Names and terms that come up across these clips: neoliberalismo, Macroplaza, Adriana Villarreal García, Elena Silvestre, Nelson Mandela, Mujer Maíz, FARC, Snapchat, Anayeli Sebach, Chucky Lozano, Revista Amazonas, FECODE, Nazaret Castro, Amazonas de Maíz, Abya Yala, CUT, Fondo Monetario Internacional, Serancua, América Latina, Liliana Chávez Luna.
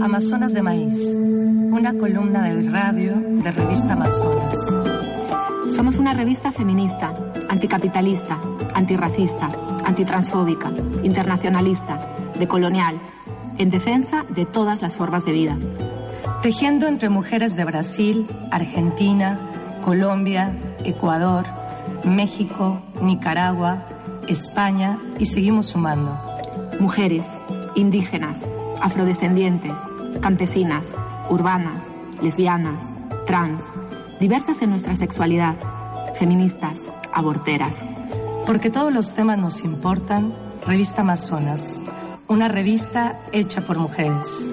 Amazonas de Maíz, una columna de radio de Revista Amazonas. Somos una revista feminista, anticapitalista, antirracista, antitransfóbica, internacionalista, decolonial, en defensa de todas las formas de vida. Tejiendo entre mujeres de Brasil, Argentina, Colombia, Ecuador, México, Nicaragua, España y seguimos sumando. Mujeres, indígenas, afrodescendientes, campesinas, urbanas, lesbianas, trans, diversas en nuestra sexualidad, feministas, aborteras. Porque todos los temas nos importan, Revista Amazonas, una revista hecha por mujeres.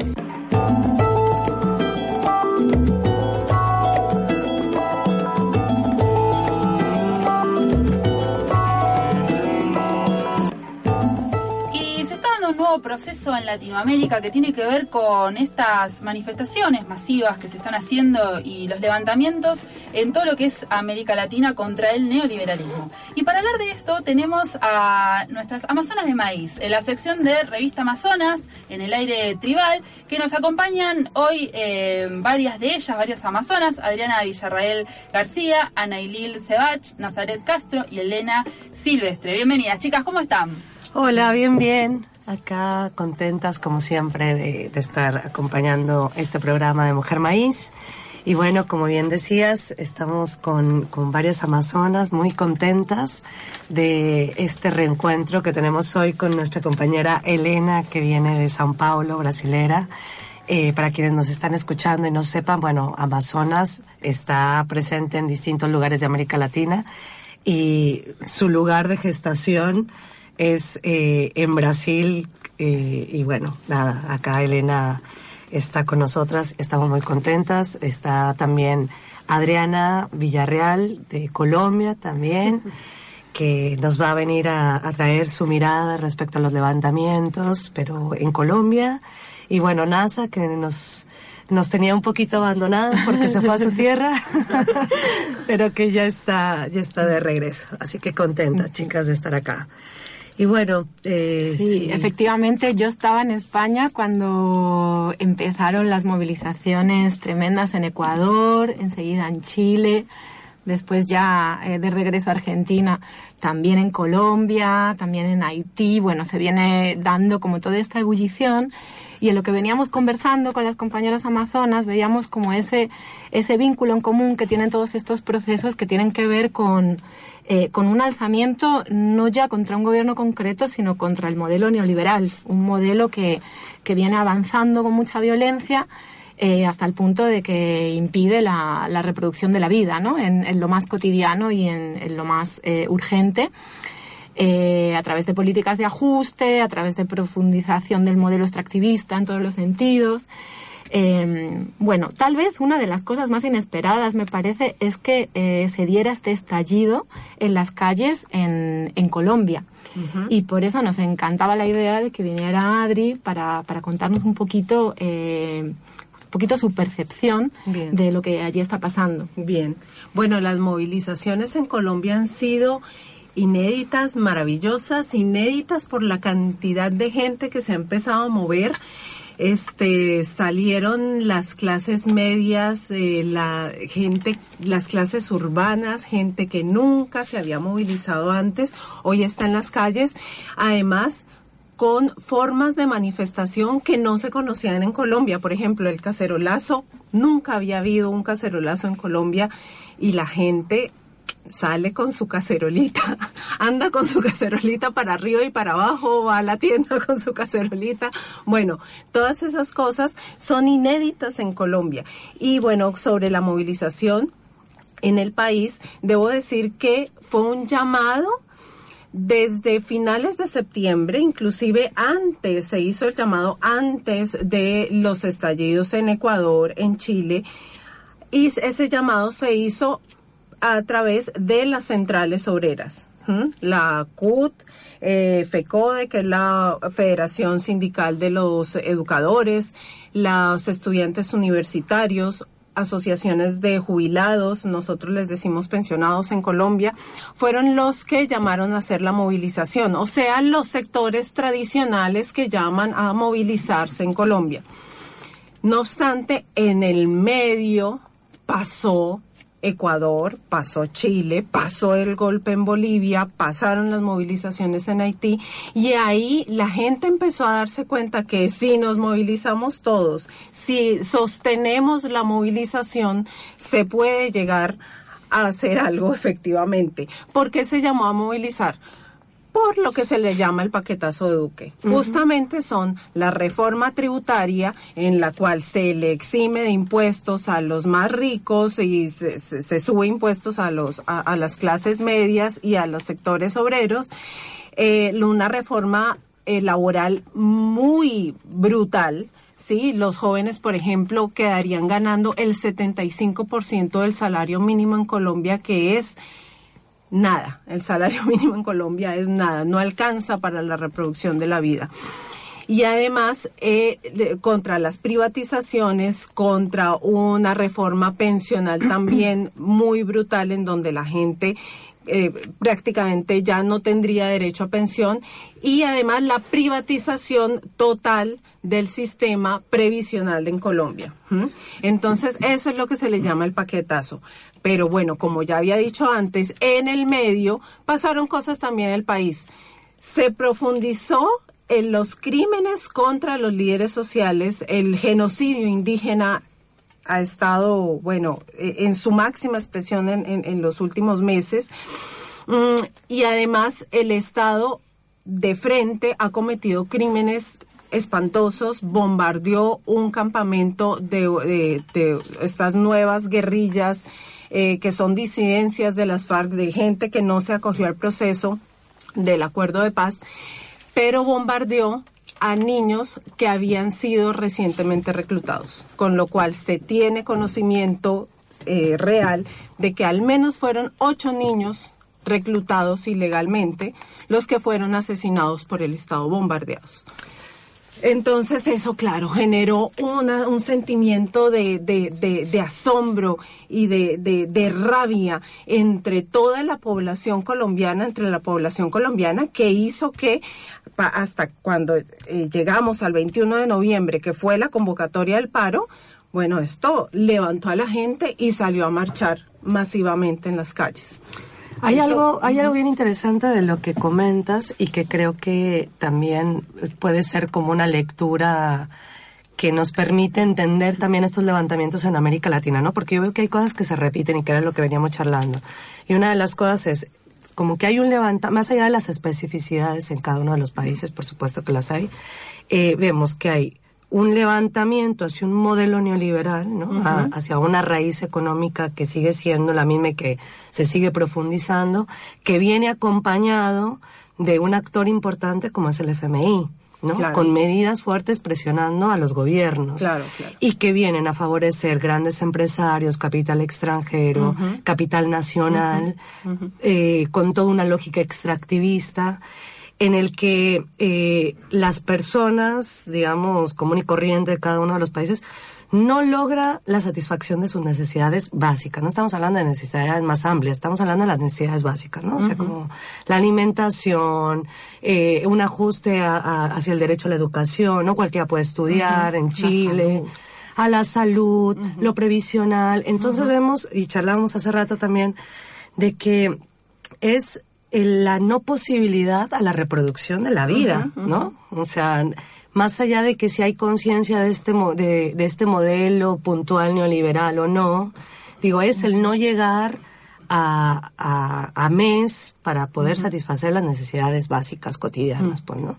Proceso en Latinoamérica que tiene que ver con estas manifestaciones masivas que se están haciendo y los levantamientos en todo lo que es América Latina contra el neoliberalismo. Y para hablar de esto tenemos a nuestras Amazonas de Maíz, en la sección de Revista Amazonas, en el aire tribal, que nos acompañan hoy varias de ellas, varias Amazonas, Adriana Villarreal García, Anayeli Sebach, Nazaret Castro y Elena Silvestre. Bienvenidas, chicas, ¿cómo están? Hola, bien, bien. Acá contentas como siempre de estar acompañando este programa de Mujer Maíz. Y bueno, como bien decías, estamos con varias amazonas muy contentas de este reencuentro que tenemos hoy con nuestra compañera Elena, que viene de São Paulo, brasilera. Para quienes nos están escuchando y no sepan, bueno, Amazonas está presente en distintos lugares de América Latina y su lugar de gestación es en Brasil, y bueno, nada, acá Elena está con nosotras, estamos muy contentas. Está también Adriana Villarreal de Colombia también, que nos va a venir a traer su mirada respecto a los levantamientos, pero en Colombia. Y bueno, Nasa, que nos tenía un poquito abandonadas porque se fue a su tierra, pero que ya está de regreso. Así que contentas, chicas, de estar acá. Y bueno, sí, efectivamente yo estaba en España cuando empezaron las movilizaciones tremendas en Ecuador, enseguida en Chile, después ya de regreso a Argentina, también en Colombia, también en Haití. Bueno, se viene dando como toda esta ebullición y en lo que veníamos conversando con las compañeras amazonas veíamos como ese vínculo en común que tienen todos estos procesos que tienen que ver con un alzamiento no ya contra un gobierno concreto, sino contra el modelo neoliberal, un modelo que viene avanzando con mucha violencia hasta el punto de que impide la reproducción de la vida, ¿no? En lo más cotidiano y en lo más urgente, a través de políticas de ajuste, a través de profundización del modelo extractivista en todos los sentidos. Bueno, tal vez una de las cosas más inesperadas, me parece, es que se diera este estallido en las calles en Colombia. Uh-huh. Y por eso nos encantaba la idea de que viniera Adri para contarnos un poquito su percepción de lo que allí está pasando. Bien. Bueno, las movilizaciones en Colombia han sido inéditas, maravillosas, inéditas por la cantidad de gente que se ha empezado a mover. Salieron las clases medias, las clases urbanas, gente que nunca se había movilizado antes, hoy está en las calles, además con formas de manifestación que no se conocían en Colombia. Por ejemplo, el cacerolazo, nunca había habido un cacerolazo en Colombia y la gente sale con su cacerolita, anda con su cacerolita para arriba y para abajo, va a la tienda con su cacerolita. Bueno, todas esas cosas son inéditas en Colombia. Y bueno, sobre la movilización en el país, debo decir que fue un llamado desde finales de septiembre, inclusive antes, se hizo el llamado antes de los estallidos en Ecuador, en Chile, y ese llamado se hizo a través de las centrales obreras, la CUT, FECODE, que es la Federación Sindical de los Educadores, los estudiantes universitarios, asociaciones de jubilados, nosotros les decimos pensionados en Colombia, fueron los que llamaron a hacer la movilización, o sea, los sectores tradicionales que llaman a movilizarse en Colombia. No obstante, en el medio pasó Ecuador, pasó Chile, pasó el golpe en Bolivia, pasaron las movilizaciones en Haití, y ahí la gente empezó a darse cuenta que si nos movilizamos todos, si sostenemos la movilización, se puede llegar a hacer algo efectivamente. ¿Por qué se llamó a movilizar? Por lo que se le llama el paquetazo de Duque. Uh-huh. Justamente son la reforma tributaria en la cual se le exime de impuestos a los más ricos y se sube impuestos a las clases medias y a los sectores obreros. Una reforma laboral muy brutal. Sí, los jóvenes, por ejemplo, quedarían ganando el 75% del salario mínimo en Colombia, que es nada. El salario mínimo en Colombia es nada, no alcanza para la reproducción de la vida. Y además, contra las privatizaciones, contra una reforma pensional también muy brutal, en donde la gente prácticamente ya no tendría derecho a pensión, y además la privatización total del sistema previsional en Colombia. ¿Mm? Entonces, eso es lo que se le llama el paquetazo. Pero bueno, como ya había dicho antes, en el medio pasaron cosas también en el país. Se profundizó en los crímenes contra los líderes sociales, el genocidio indígena ha estado, bueno, en su máxima expresión en los últimos meses, y además el Estado de frente ha cometido crímenes espantosos, bombardeó un campamento de estas nuevas guerrillas, que son disidencias de las FARC, de gente que no se acogió al proceso del acuerdo de paz, pero bombardeó a niños que habían sido recientemente reclutados, con lo cual se tiene conocimiento real de que al menos fueron 8 niños reclutados ilegalmente los que fueron asesinados por el Estado, bombardeados. Entonces eso, claro, generó un sentimiento de asombro y de rabia entre toda la población colombiana, que hizo que hasta cuando llegamos al 21 de noviembre, que fue la convocatoria del paro, bueno, esto levantó a la gente y salió a marchar masivamente en las calles. Hay algo bien interesante de lo que comentas y que creo que también puede ser como una lectura que nos permite entender también estos levantamientos en América Latina, ¿no? Porque yo veo que hay cosas que se repiten y que era lo que veníamos charlando. Y una de las cosas es como que hay un levantamiento, más allá de las especificidades en cada uno de los países, por supuesto que las hay, vemos que hay un levantamiento hacia un modelo neoliberal, ¿no? Uh-huh. Hacia una raíz económica que sigue siendo la misma y que se sigue profundizando, que viene acompañado de un actor importante como es el FMI, ¿no? Claro. Con medidas fuertes presionando a los gobiernos. Claro. Y que vienen a favorecer grandes empresarios, capital extranjero, uh-huh, capital nacional, uh-huh. Uh-huh. Con toda una lógica extractivista, en el que las personas, digamos, común y corriente de cada uno de los países, no logra la satisfacción de sus necesidades básicas. No estamos hablando de necesidades más amplias, estamos hablando de las necesidades básicas, ¿no? O sea, como la alimentación, un ajuste hacia el derecho a la educación, ¿no? Cualquiera puede estudiar en Chile, a la salud, lo previsional. Entonces vemos, y charlamos hace rato también, de que es la no posibilidad a la reproducción de la vida, ¿no? O sea, más allá de que si hay conciencia de este modelo puntual neoliberal o no, digo, es el no llegar a mes para poder satisfacer las necesidades básicas cotidianas, pues, ¿no?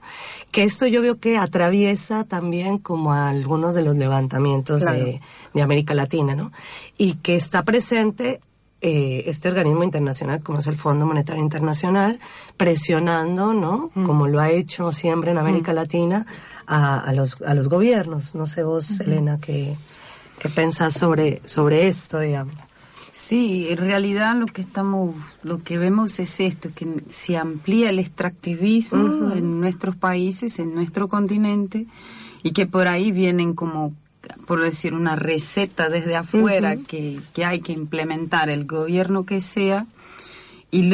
Que esto yo veo que atraviesa también como a algunos de los levantamientos de América Latina, ¿no? Y que está presente este organismo internacional como es el Fondo Monetario Internacional, presionando, ¿no? Como lo ha hecho siempre en América Latina, a los gobiernos. No sé vos, Elena, qué pensás sobre esto, digamos. Sí, en realidad lo que vemos es esto, que se amplía el extractivismo en nuestros países, en nuestro continente, y que por ahí vienen como, por decir, una receta desde afuera que hay que implementar el gobierno que sea, y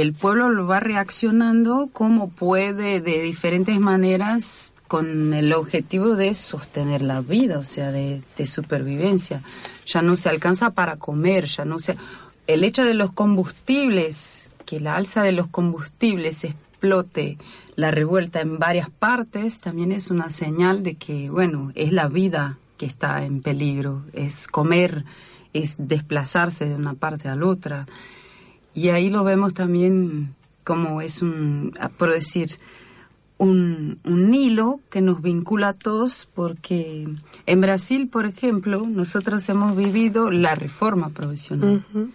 el pueblo lo va reaccionando como puede, de diferentes maneras, con el objetivo de sostener la vida, o sea, de supervivencia. Ya no se alcanza para comer, ya no se... El hecho de los combustibles, que la alza de los combustibles explote la revuelta en varias partes, también es una señal de que, bueno, es la vida que está en peligro, es comer, es desplazarse de una parte a la otra. Y ahí lo vemos también como es un, por decir, un hilo que nos vincula a todos, porque en Brasil, por ejemplo, nosotros hemos vivido la reforma provisional. Uh-huh.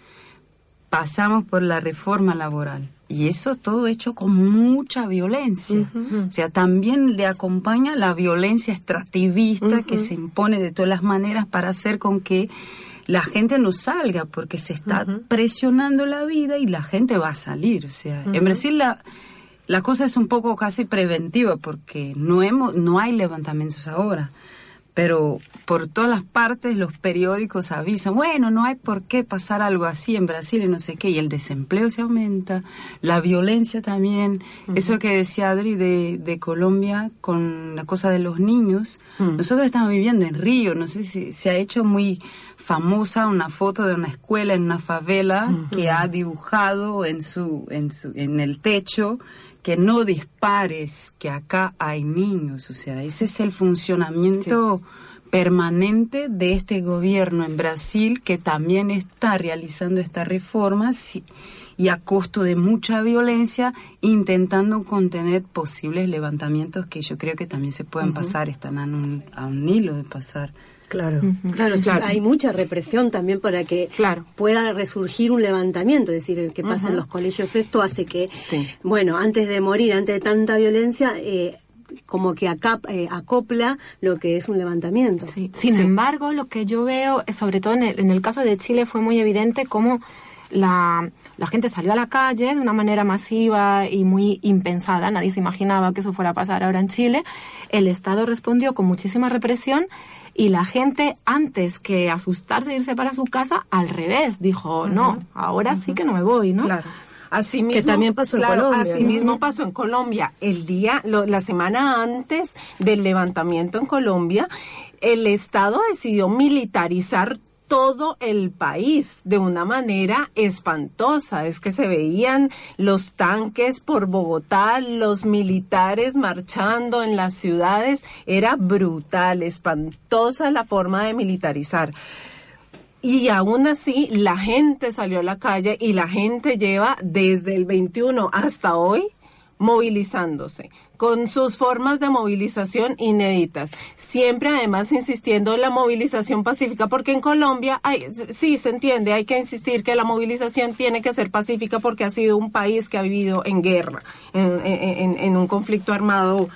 Pasamos por la reforma laboral, y eso todo hecho con mucha violencia. Uh-huh. O sea, también le acompaña la violencia extractivista, uh-huh, que se impone de todas las maneras para hacer con que la gente no salga, porque se está, uh-huh, presionando la vida y la gente va a salir. O sea, uh-huh, en Brasil la cosa es un poco casi preventiva, porque no hay levantamientos ahora, pero por todas las partes los periódicos avisan, bueno, no hay por qué pasar algo así en Brasil y no sé qué, y el desempleo se aumenta, la violencia también, uh-huh, eso que decía Adri de Colombia con la cosa de los niños, uh-huh, nosotros estamos viviendo en Río, no sé si se ha hecho muy famosa una foto de una escuela en una favela, uh-huh, que ha dibujado en el techo, que no dispares, que acá hay niños. O sea, ese es el funcionamiento, sí, permanente de este gobierno en Brasil, que también está realizando estas reformas y a costo de mucha violencia, intentando contener posibles levantamientos que yo creo que también se pueden, uh-huh, pasar, están a un hilo de pasar. Claro, uh-huh, claro. Hay mucha represión también para que, claro, pueda resurgir un levantamiento, es decir, que pasa, uh-huh, en los colegios. Esto hace que, sí, bueno, antes de morir, antes de tanta violencia, como que acopla lo que es un levantamiento. Sí. Sin embargo, lo que yo veo, sobre todo en el caso de Chile, fue muy evidente cómo la gente salió a la calle de una manera masiva y muy impensada. Nadie se imaginaba que eso fuera a pasar ahora en Chile. El Estado respondió con muchísima represión. Y la gente, antes que asustarse e irse para su casa, al revés, dijo, no, ahora, uh-huh, sí que no me voy, ¿no? Claro. Así mismo, que también pasó en, claro, Colombia. Así, ¿no?, mismo pasó en Colombia. La semana antes del levantamiento en Colombia, el Estado decidió militarizar todo el país de una manera espantosa. Es que se veían los tanques por Bogotá, los militares marchando en las ciudades. Era brutal, espantosa la forma de militarizar. Y aún así, la gente salió a la calle y la gente lleva desde el 21 hasta hoy movilizándose, con sus formas de movilización inéditas, siempre además insistiendo en la movilización pacífica, porque en Colombia se entiende, hay que insistir que la movilización tiene que ser pacífica porque ha sido un país que ha vivido en guerra, en un conflicto armado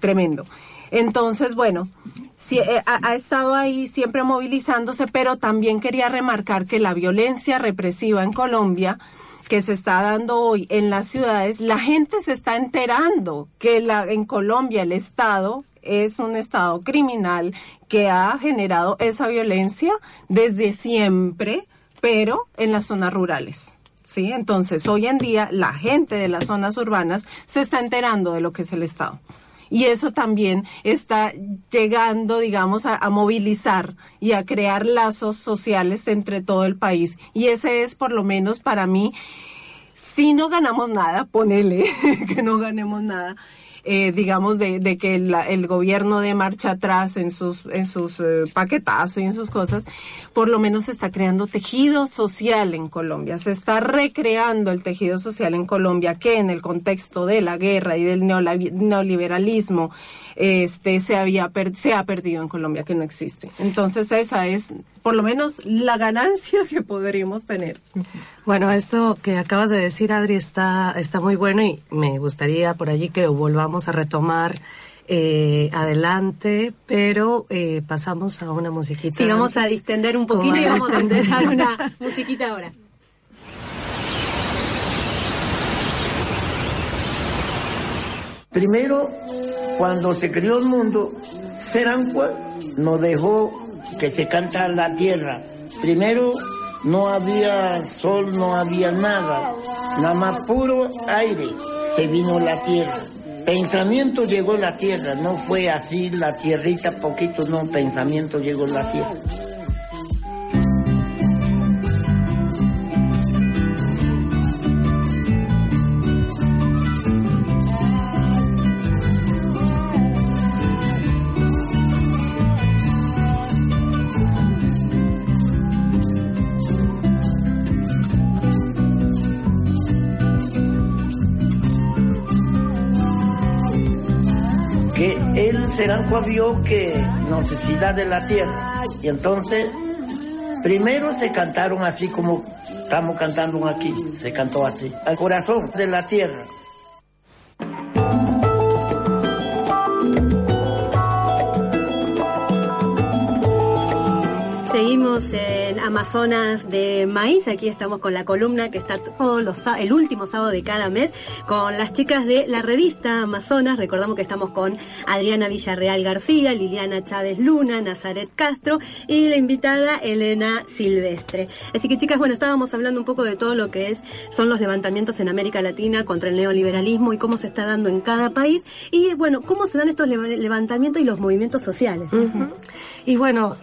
tremendo. Entonces, bueno, sí, ha estado ahí siempre movilizándose, pero también quería remarcar que la violencia represiva en Colombia que se está dando hoy en las ciudades, la gente se está enterando que en Colombia el Estado es un Estado criminal que ha generado esa violencia desde siempre, pero en las zonas rurales, ¿sí? Entonces, hoy en día, la gente de las zonas urbanas se está enterando de lo que es el Estado. Y eso también está llegando, digamos, a movilizar y a crear lazos sociales entre todo el país. Y ese es, por lo menos para mí, si no ganamos nada, ponele que no ganemos nada, digamos, de que el gobierno dé marcha atrás en sus paquetazos y en sus cosas, por lo menos se está creando tejido social en Colombia, se está recreando el tejido social en Colombia, que en el contexto de la guerra y del neoliberalismo se ha perdido en Colombia, que no existe. Entonces esa es, por lo menos, la ganancia que podríamos tener. Bueno, eso que acabas de decir, Adri, está muy bueno, y me gustaría por allí que volvamos a retomar adelante, pero pasamos a una musiquita. Sí, vamos antes a distender un poquito y vamos a empezar una musiquita ahora. Primero, cuando se creó el mundo, Serancua nos dejó que se canta la tierra. Primero no había sol, no había nada, nada más puro aire, se vino la tierra. Pensamiento llegó la tierra, no fue así la tierrita poquito, no, pensamiento llegó la tierra. Él, Seranco, vio que necesidad de la tierra. Y entonces, primero se cantaron así como estamos cantando aquí. Se cantó así, al corazón de la tierra. Seguimos en Amazonas de Maíz. Aquí estamos con la columna que está el último sábado de cada mes con las chicas de la revista Amazonas. Recordamos que estamos con Adriana Villarreal García, Liliana Chávez Luna, Nazaret Castro y la invitada Elena Silvestre. Así que, chicas, bueno, estábamos hablando un poco de todo lo que son los levantamientos en América Latina contra el neoliberalismo y cómo se está dando en cada país. Y bueno, cómo se dan estos levantamientos y los movimientos sociales. Uh-huh. Y bueno,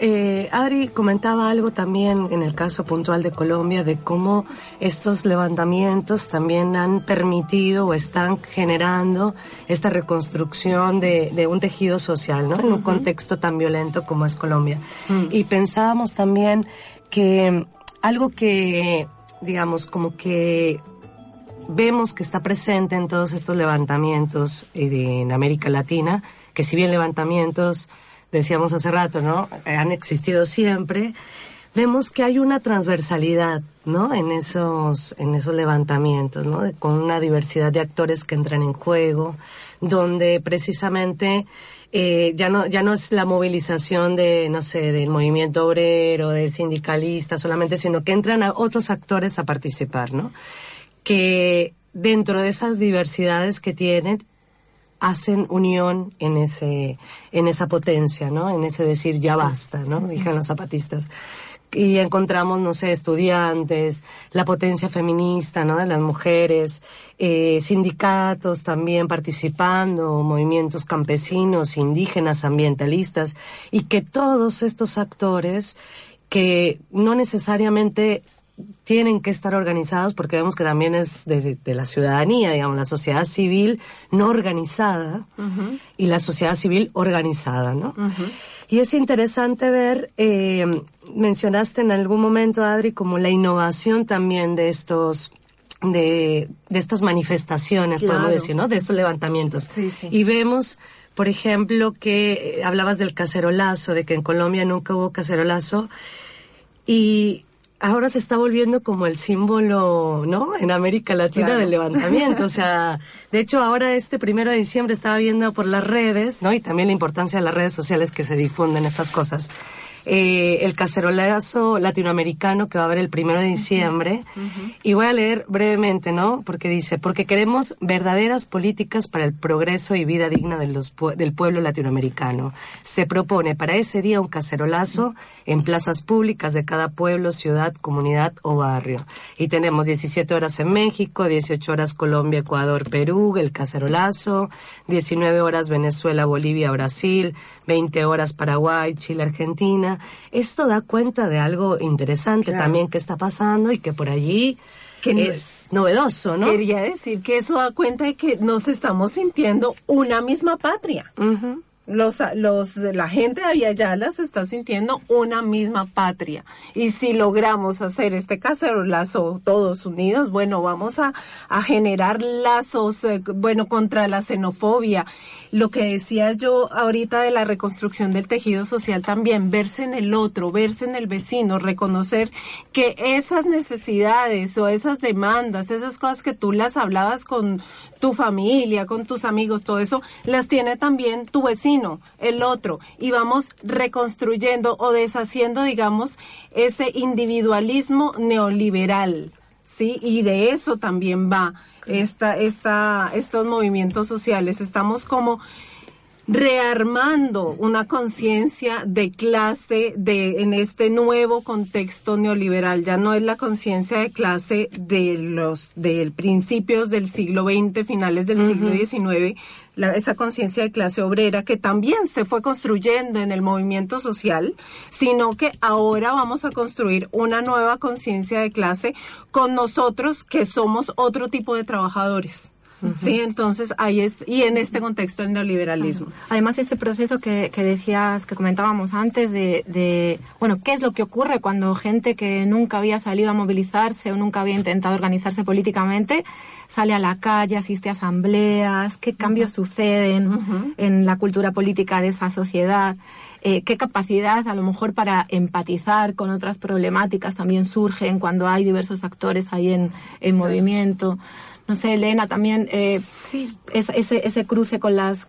Adri comentaba algo también en el caso puntual de Colombia de cómo estos levantamientos también han permitido o están generando esta reconstrucción de un tejido social, ¿no? En un uh-huh. contexto tan violento como es Colombia. Uh-huh. Y pensábamos también que algo que, digamos, como que vemos que está presente en todos estos levantamientos en América Latina, que si bien levantamientos, decíamos hace rato, ¿no?, han existido siempre, vemos que hay una transversalidad, ¿no?, en esos levantamientos, ¿no?, con una diversidad de actores que entran en juego, donde precisamente ya no es la movilización de, no sé, del movimiento obrero, del sindicalista solamente, sino que entran a otros actores a participar, ¿no?, que dentro de esas diversidades que tienen, hacen unión en esa potencia, ¿no? En ese decir ya basta, ¿no? Dijeron los zapatistas. Y encontramos, no sé, estudiantes, la potencia feminista, ¿no?, de las mujeres, sindicatos también participando, movimientos campesinos, indígenas, ambientalistas, y que todos estos actores que no necesariamente tienen que estar organizados, porque vemos que también es de la ciudadanía, digamos, la sociedad civil no organizada uh-huh. y la sociedad civil organizada, ¿no? Uh-huh. Y es interesante ver, mencionaste en algún momento, Adri, como la innovación también de estos de estas manifestaciones, claro, podemos decir, ¿no?, de estos levantamientos. Sí, sí. Y vemos, por ejemplo, que hablabas del cacerolazo, de que en Colombia nunca hubo cacerolazo, y ahora se está volviendo como el símbolo, ¿no?, en América Latina, claro, del levantamiento. O sea, de hecho, ahora este 1 de diciembre estaba viendo por las redes, ¿no?, y también la importancia de las redes sociales que se difunden estas cosas. El cacerolazo latinoamericano que va a haber el 1 de diciembre. Uh-huh. Y voy a leer brevemente, ¿no?, porque dice: porque queremos verdaderas políticas para el progreso y vida digna del pueblo latinoamericano. Se propone para ese día un cacerolazo en plazas públicas de cada pueblo, ciudad, comunidad o barrio. Y tenemos 17 horas en México, 18 horas Colombia, Ecuador, Perú, el cacerolazo, 19 horas Venezuela, Bolivia, Brasil, 20 horas Paraguay, Chile, Argentina. Esto da cuenta de algo interesante, claro, también que está pasando y que por allí que es novedoso, ¿no? Quería decir que eso da cuenta de que nos estamos sintiendo una misma patria. Uh-huh. La gente de Abya Yala se está sintiendo una misma patria. Y si logramos hacer este cacerolazo todos unidos, bueno, vamos a generar lazos, bueno, contra la xenofobia. Lo que decía yo ahorita de la reconstrucción del tejido social también, verse en el otro, verse en el vecino, reconocer que esas necesidades o esas demandas, esas cosas que tú las hablabas con tu familia, con tus amigos, todo eso, las tiene también tu vecino, el otro, y vamos reconstruyendo o deshaciendo, digamos, ese individualismo neoliberal, ¿sí? Y de eso también va estos movimientos sociales. Estamos como rearmando una conciencia de clase en este nuevo contexto neoliberal. Ya no es la conciencia de clase de principios del siglo XX, finales del siglo XIX, esa conciencia de clase obrera que también se fue construyendo en el movimiento social, sino que ahora vamos a construir una nueva conciencia de clase con nosotros que somos otro tipo de trabajadores. Sí, entonces ahí es, y en este contexto del neoliberalismo. Además, este proceso que decías, que comentábamos antes de qué es lo que ocurre cuando gente que nunca había salido a movilizarse o nunca había intentado organizarse políticamente sale a la calle, asiste a asambleas, qué cambios suceden en la cultura política de esa sociedad, qué capacidad a lo mejor para empatizar con otras problemáticas también surgen cuando hay diversos actores ahí en movimiento. No sé, Elena, también ese cruce con las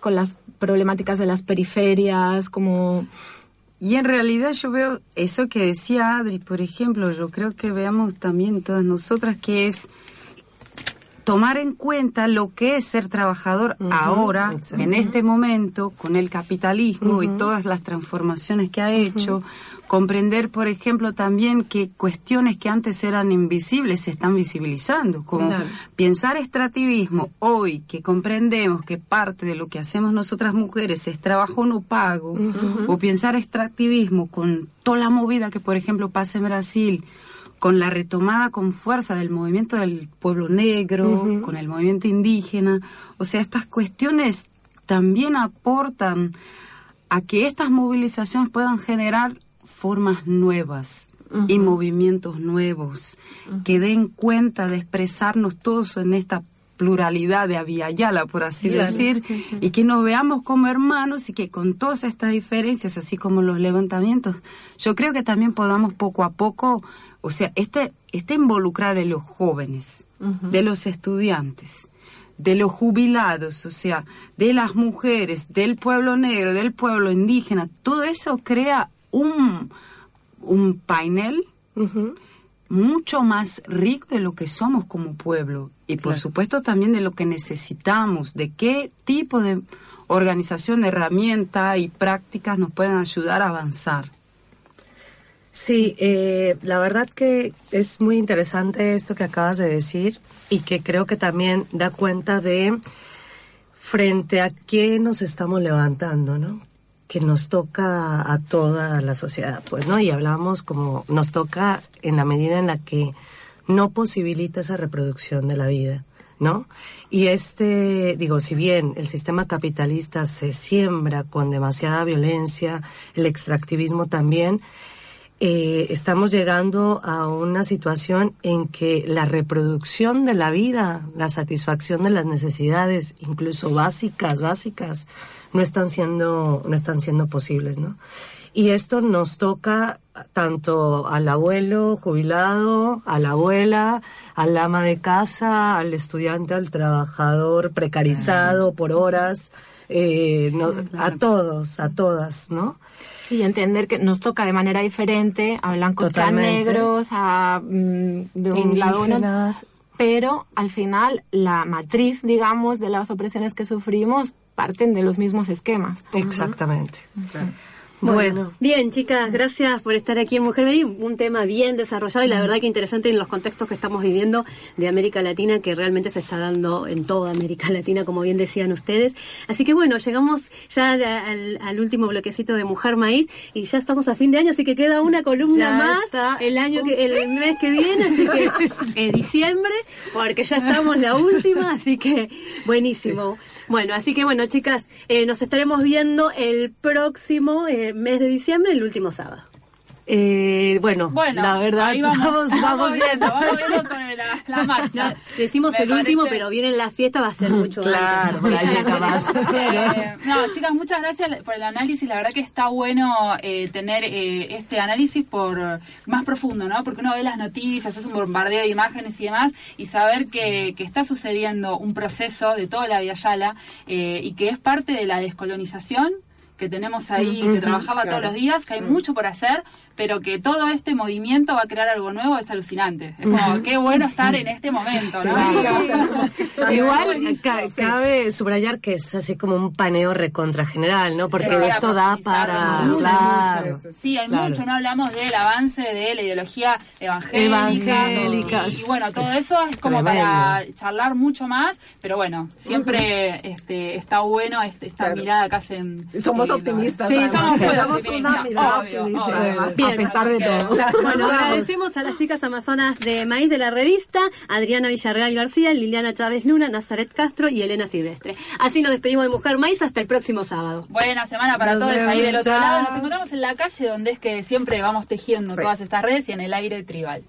problemáticas de las periferias, como... Y en realidad yo veo eso que decía Adri, por ejemplo, yo creo que veamos también todas nosotras, que es tomar en cuenta lo que es ser trabajador ahora, en este momento, con el capitalismo y todas las transformaciones que ha hecho... Comprender, por ejemplo, también que cuestiones que antes eran invisibles se están visibilizando, como pensar extractivismo. Hoy que comprendemos que parte de lo que hacemos nosotras mujeres es trabajo no pago, o pensar extractivismo con toda la movida que, por ejemplo, pasa en Brasil, con la retomada con fuerza del movimiento del pueblo negro, con el movimiento indígena. O sea, estas cuestiones también aportan a que estas movilizaciones puedan generar formas nuevas y movimientos nuevos que den cuenta de expresarnos todos en esta pluralidad de Abya Yala, por así decir, y que nos veamos como hermanos y que con todas estas diferencias, así como los levantamientos, yo creo que también podamos poco a poco, o sea, involucrar de los jóvenes, de los estudiantes, de los jubilados, o sea, de las mujeres, del pueblo negro, del pueblo indígena, todo eso crea un panel mucho más rico de lo que somos como pueblo y por supuesto también de lo que necesitamos, de qué tipo de organización, de herramienta y prácticas nos pueden ayudar a avanzar. Sí, la verdad que es muy interesante esto que acabas de decir y que creo que también da cuenta de frente a qué nos estamos levantando, ¿no? Que nos toca a toda la sociedad, pues, ¿no? Y hablamos como nos toca en la medida en la que no posibilita esa reproducción de la vida, ¿no? Y si bien el sistema capitalista se siembra con demasiada violencia, el extractivismo también, estamos llegando a una situación en que la reproducción de la vida, la satisfacción de las necesidades, incluso básicas, no están siendo posibles, ¿no? Y esto nos toca tanto al abuelo jubilado, a la abuela, al ama de casa, al estudiante, al trabajador precarizado por horas, a todos, a todas, ¿no? Sí, entender que nos toca de manera diferente a blancos, a negros, de un lado a otro, pero al final la matriz, digamos, de las opresiones que sufrimos parten de los mismos esquemas. Exactamente. Bueno. Bien, chicas, gracias por estar aquí en Mujer Maíz. Un tema bien desarrollado y la verdad que interesante en los contextos que estamos viviendo de América Latina, que realmente se está dando en toda América Latina, como bien decían ustedes. Así que bueno, llegamos ya al último bloquecito de Mujer Maíz y ya estamos a fin de año, así que queda una columna ya más el mes que viene, así que en diciembre, porque ya estamos la última, así que buenísimo. Bueno, así que bueno, chicas, nos estaremos viendo el próximo mes de diciembre, el último sábado. Bueno, la verdad vamos viendo. Vamos viendo con la marcha. Decimos el último, pero viene la fiesta, va a ser mucho. Claro, por ahí acabas. No, chicas, muchas gracias por el análisis. La verdad que está bueno tener este análisis más profundo, ¿no? Porque uno ve las noticias, es un bombardeo de imágenes y demás, y saber que está sucediendo un proceso de toda la Abya Yala y que es parte de la descolonización que tenemos ahí, que trabajarla todos los días, que hay mucho por hacer, pero que todo este movimiento va a crear algo nuevo, es alucinante. Es como, qué bueno estar en este momento, ¿no? Sí, igual cabe subrayar que es así como un paneo recontra general, ¿no? Porque esto da para... Claro. Sí, hay mucho, no hablamos del avance de la ideología evangélica. Y bueno, todo eso es como para charlar mucho más, pero bueno, siempre está bueno esta mirada que hacen... Somos optimistas. Sí, somos una mirada optimista, además. Bien, a pesar de todo. Bueno, agradecemos a las chicas Amazonas de Maíz de la revista, Adriana Villarreal García, Liliana Chávez Luna, Nazaret Castro y Elena Silvestre. Así nos despedimos de Mujer Maíz hasta el próximo sábado. Buena semana para todos ahí del otro lado. Nos encontramos en la calle, donde es que siempre vamos tejiendo todas estas redes, y en el aire tribal.